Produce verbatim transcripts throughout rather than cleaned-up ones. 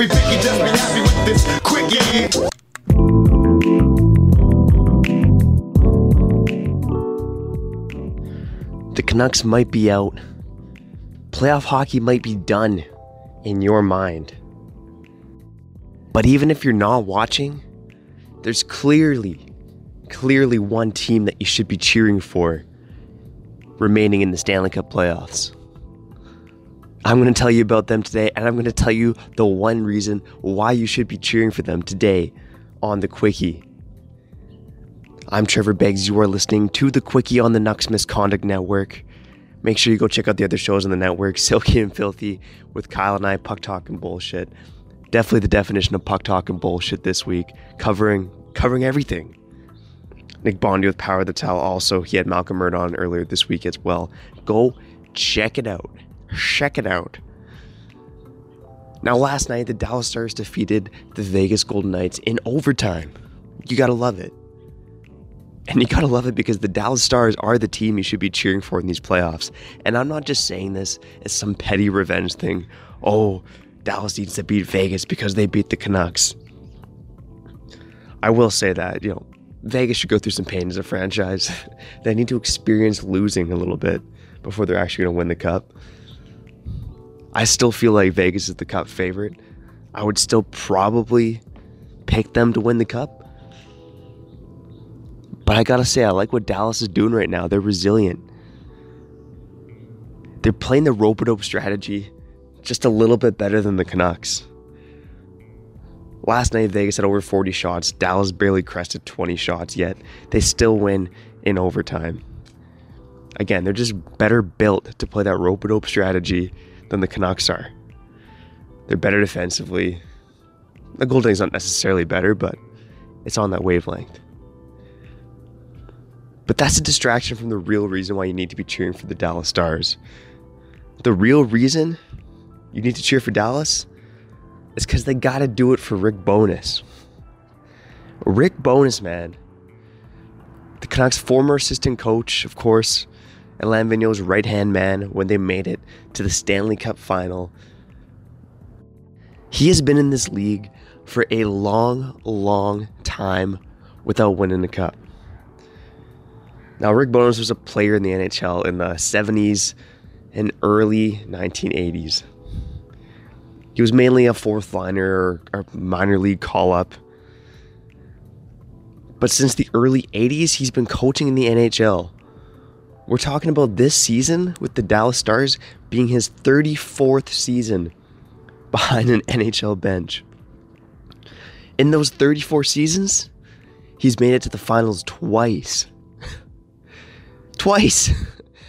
be picky, just be happy with this quickie. The Canucks might be out. Playoff hockey might be done in your mind. But even if you're not watching, there's clearly, clearly one team that you should be cheering for remaining in the Stanley Cup playoffs. I'm going to tell you about them today, and I'm going to tell you the one reason why you should be cheering for them today on The Quickie. I'm Trevor Beggs. You are listening to The Quickie on the Nux Misconduct Network. Make sure you go check out the other shows on the network, Silky and Filthy with Kyle and I, Puck Talk and Bullshit. Definitely the definition of Puck Talk and Bullshit this week, covering covering everything. Nick Bondi with Power of the Tell also. He had Malcolm Erd on earlier this week as well. Go check it out. Check it out. Now, last night, the Dallas Stars defeated the Vegas Golden Knights in overtime. You gotta love it. And you gotta love it because the Dallas Stars are the team you should be cheering for in these playoffs. And I'm not just saying this as some petty revenge thing. Oh, Dallas needs to beat Vegas because they beat the Canucks. I will say that, you know, Vegas should go through some pain as a franchise. They need to experience losing a little bit before they're actually going to win the cup. I still feel like Vegas is the cup favorite. I would still probably pick them to win the cup. But I gotta say, I like what Dallas is doing right now. They're resilient. They're playing the rope-a-dope strategy just a little bit better than the Canucks. Last night, Vegas had over forty shots. Dallas barely crested twenty shots, yet they still win in overtime. Again, they're just better built to play that rope-a-dope strategy than the Canucks are. They're better defensively. The goaltending's not necessarily better, but it's on that wavelength. But that's a distraction from the real reason why you need to be cheering for the Dallas Stars. The real reason you need to cheer for Dallas is because they got to do it for Rick Bowness. Rick Bowness, man. The Canucks' former assistant coach, of course, and Lavignolle's right-hand man when they made it to the Stanley Cup final. He has been in this league for a long, long time without winning a cup. Now, Rick Bowness was a player in the N H L in the seventies and early nineteen eighties. He was mainly a fourth liner or minor league call-up. But since the early eighties, he's been coaching in the N H L. We're talking about this season with the Dallas Stars being his thirty-fourth season behind an N H L bench. In those thirty-four seasons, he's made it to the finals twice. Twice!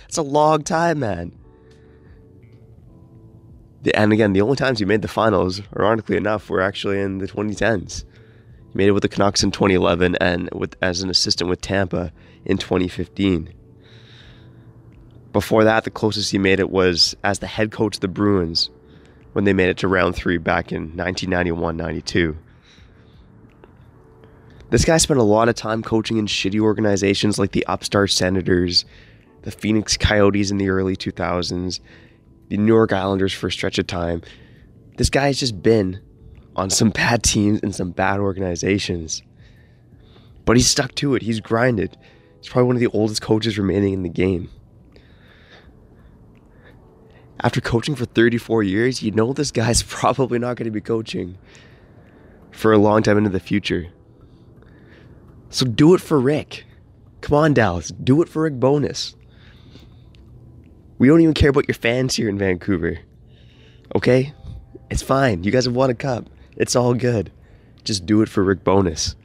That's a long time, man. And again, the only times he made the finals, ironically enough, were actually in the twenty tens. He made it with the Canucks in twenty eleven and with as an assistant with Tampa in twenty fifteen. Before that, the closest he made it was as the head coach of the Bruins when they made it to round three back in nineteen ninety-one ninety-two. This guy spent a lot of time coaching in shitty organizations like the upstart Senators, the Phoenix Coyotes in the early two thousands, the New York Islanders for a stretch of time. This guy has just been on some bad teams and some bad organizations. But he's stuck to it. He's grinded. He's probably one of the oldest coaches remaining in the game. After coaching for thirty-four years, you know this guy's probably not going to be coaching for a long time into the future. So do it for Rick. Come on, Dallas. Do it for Rick Bowness. We don't even care about your fans here in Vancouver. Okay? It's fine. You guys have won a cup. It's all good. Just do it for Rick Bowness.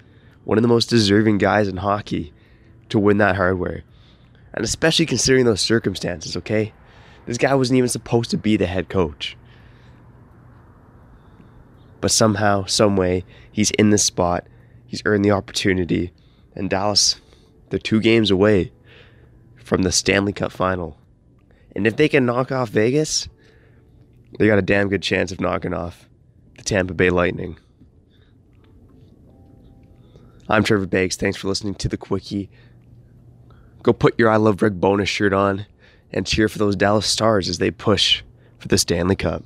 One of the most deserving guys in hockey to win that hardware. And especially considering those circumstances, okay? This guy wasn't even supposed to be the head coach. But somehow, someway, he's in this spot. He's earned the opportunity. And Dallas, they're two games away from the Stanley Cup final. And if they can knock off Vegas, they got a damn good chance of knocking off the Tampa Bay Lightning. I'm Trevor Beggs. Thanks for listening to The Quickie. Go put your I Love Rick Bowness shirt on and cheer for those Dallas Stars as they push for the Stanley Cup.